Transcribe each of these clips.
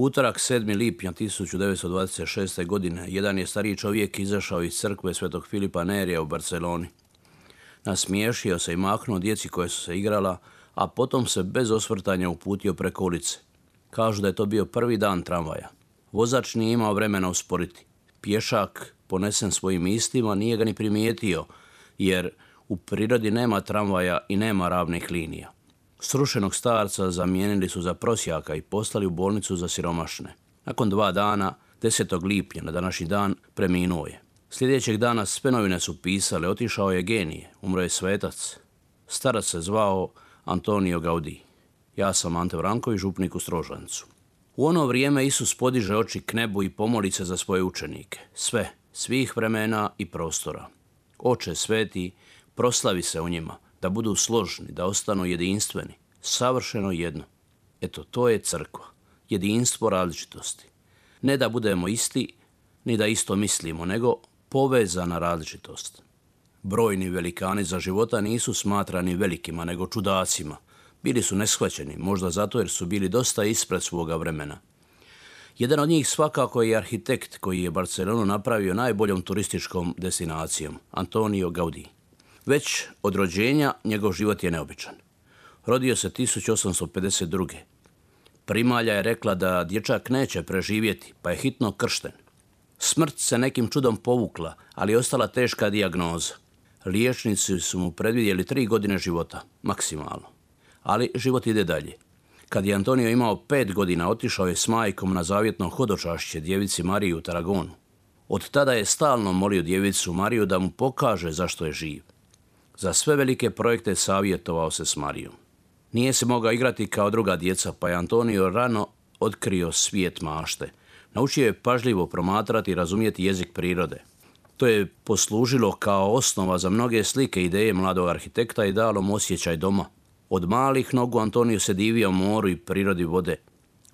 Utorak 7. lipnja 1926. godine jedan je stariji čovjek izašao iz crkve Svetog Filipa Nerija u Barceloni. Nasmiješio se i mahnuo djeci koja su se igrala, a potom se bez osvrtanja uputio preko ulice. Kažu da je to bio prvi dan tramvaja. Vozač nije imao vremena usporiti. Pješak, ponesen svojim mislima, nije ga ni primijetio, jer u prirodi nema tramvaja i nema ravnih linija. Srušenog starca zamijenili su za prosjaka i poslali u bolnicu za siromašne. Nakon 2 dana, 10. lipnja, na današnji dan, preminuo je. Sljedećeg dana sve novine su pisale, otišao je genije, umro je svetac. Starac se zvao Antonio Gaudi. Ja sam Ante Vranković, župnik u Strožancu. U ono vrijeme Isus podiže oči k nebu i pomoli se za svoje učenike. Sve, svih vremena i prostora. Oče sveti, proslavi se u njima, da budu složni, da ostanu jedinstveni, savršeno jedno. Eto, to je crkva, jedinstvo različitosti. Ne da budemo isti, ni da isto mislimo, nego povezana različitost. Brojni velikani za života nisu smatrani velikima, nego čudacima. Bili su neshvaćeni, možda zato jer su bili dosta ispred svoga vremena. Jedan od njih svakako je arhitekt koji je Barcelonu napravio najboljom turističkom destinacijom, Antonio Gaudi. Već od rođenja njegov život je neobičan. Rodio se 1852. Primalja je rekla da dječak neće preživjeti, pa je hitno kršten. Smrt se nekim čudom povukla, ali je ostala teška dijagnoza. Liječnici su mu predvidjeli 3 godine života, maksimalno. Ali život ide dalje. Kad je Antonio imao 5 godina, otišao je s majkom na zavjetno hodočašće Djevici Mariji u Tarragonu. Od tada je stalno molio Djevicu Mariju da mu pokaže zašto je živ. Za sve velike projekte savjetovao se s Marijom. Nije se mogao igrati kao druga djeca, pa je Antonio rano otkrio svijet mašte. Naučio je pažljivo promatrati i razumjeti jezik prirode. To je poslužilo kao osnova za mnoge slike, ideje mladog arhitekta i dalo mu osjećaj doma. Od malih nogu Antonio se divio moru i prirodi vode.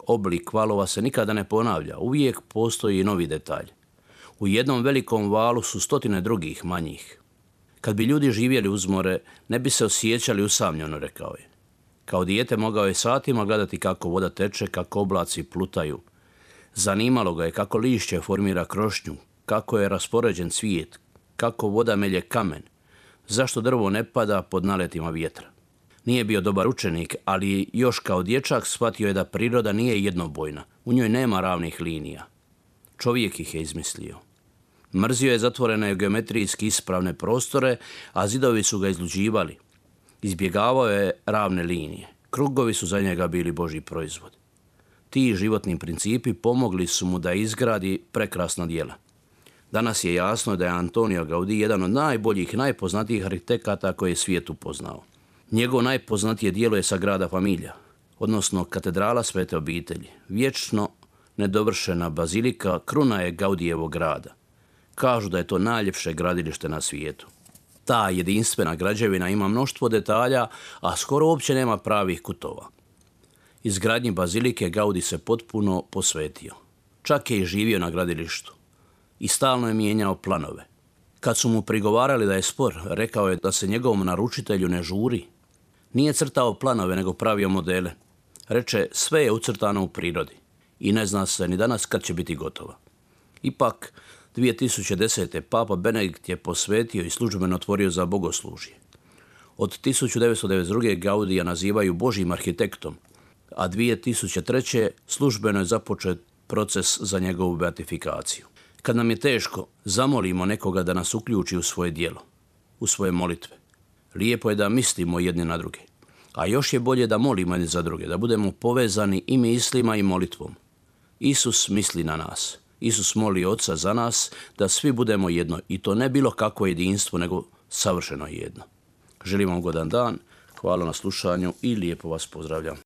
Oblik valova se nikada ne ponavlja, uvijek postoji novi detalj. U jednom velikom valu su 100 drugih manjih. Kad bi ljudi živjeli uz more, ne bi se osjećali usamljeno, rekao je. Kao dijete mogao je satima gledati kako voda teče, kako oblaci plutaju. Zanimalo ga je kako lišće formira krošnju, kako je raspoređen cvijet, kako voda melje kamen, zašto drvo ne pada pod naletima vjetra. Nije bio dobar učenik, ali još kao dječak shvatio je da priroda nije jednobojna, u njoj nema ravnih linija. Čovjek ih je izmislio. Mrzio je zatvorene geometrijski ispravne prostore, a zidovi su ga izluđivali. Izbjegavao je ravne linije. Krugovi su za njega bili Božji proizvod. Ti životni principi pomogli su mu da izgradi prekrasna djela. Danas je jasno da je Antonio Gaudi jedan od najboljih i najpoznatijih arhitekata koje je svijet upoznao. Njegovo najpoznatije djelo je Sagrada Familia, odnosno katedrala Svete obitelji. Vječno nedovršena bazilika kruna je Gaudijevog grada. Kažu da je to najljepše gradilište na svijetu. Ta jedinstvena građevina ima mnoštvo detalja, a skoro uopće nema pravih kutova. Izgradnji bazilike Gaudi se potpuno posvetio. Čak je i živio na gradilištu. I stalno je mijenjao planove. Kad su mu prigovarali da je spor, rekao je da se njegovom naručitelju ne žuri. Nije crtao planove, nego pravio modele. Reče, sve je ucrtano u prirodi. I ne zna se ni danas kad će biti gotova. Ipak, 2010. Papa Benedikt je posvetio i službeno otvorio za bogoslužje. Od 1992. Gaudija nazivaju Božjim arhitektom, a 2003. službeno je započet proces za njegovu beatifikaciju. Kad nam je teško, zamolimo nekoga da nas uključi u svoje djelo, u svoje molitve. Lijepo je da mislimo jedni na druge, a još je bolje da molimo jedni za druge, da budemo povezani i mislima i molitvom. Isus misli na nas. Isus moli Oca za nas da svi budemo jedno, i to ne bilo kakvo jedinstvo, nego savršeno jedno. Želim vam ugodan dan, hvala na slušanju i lijepo vas pozdravljam.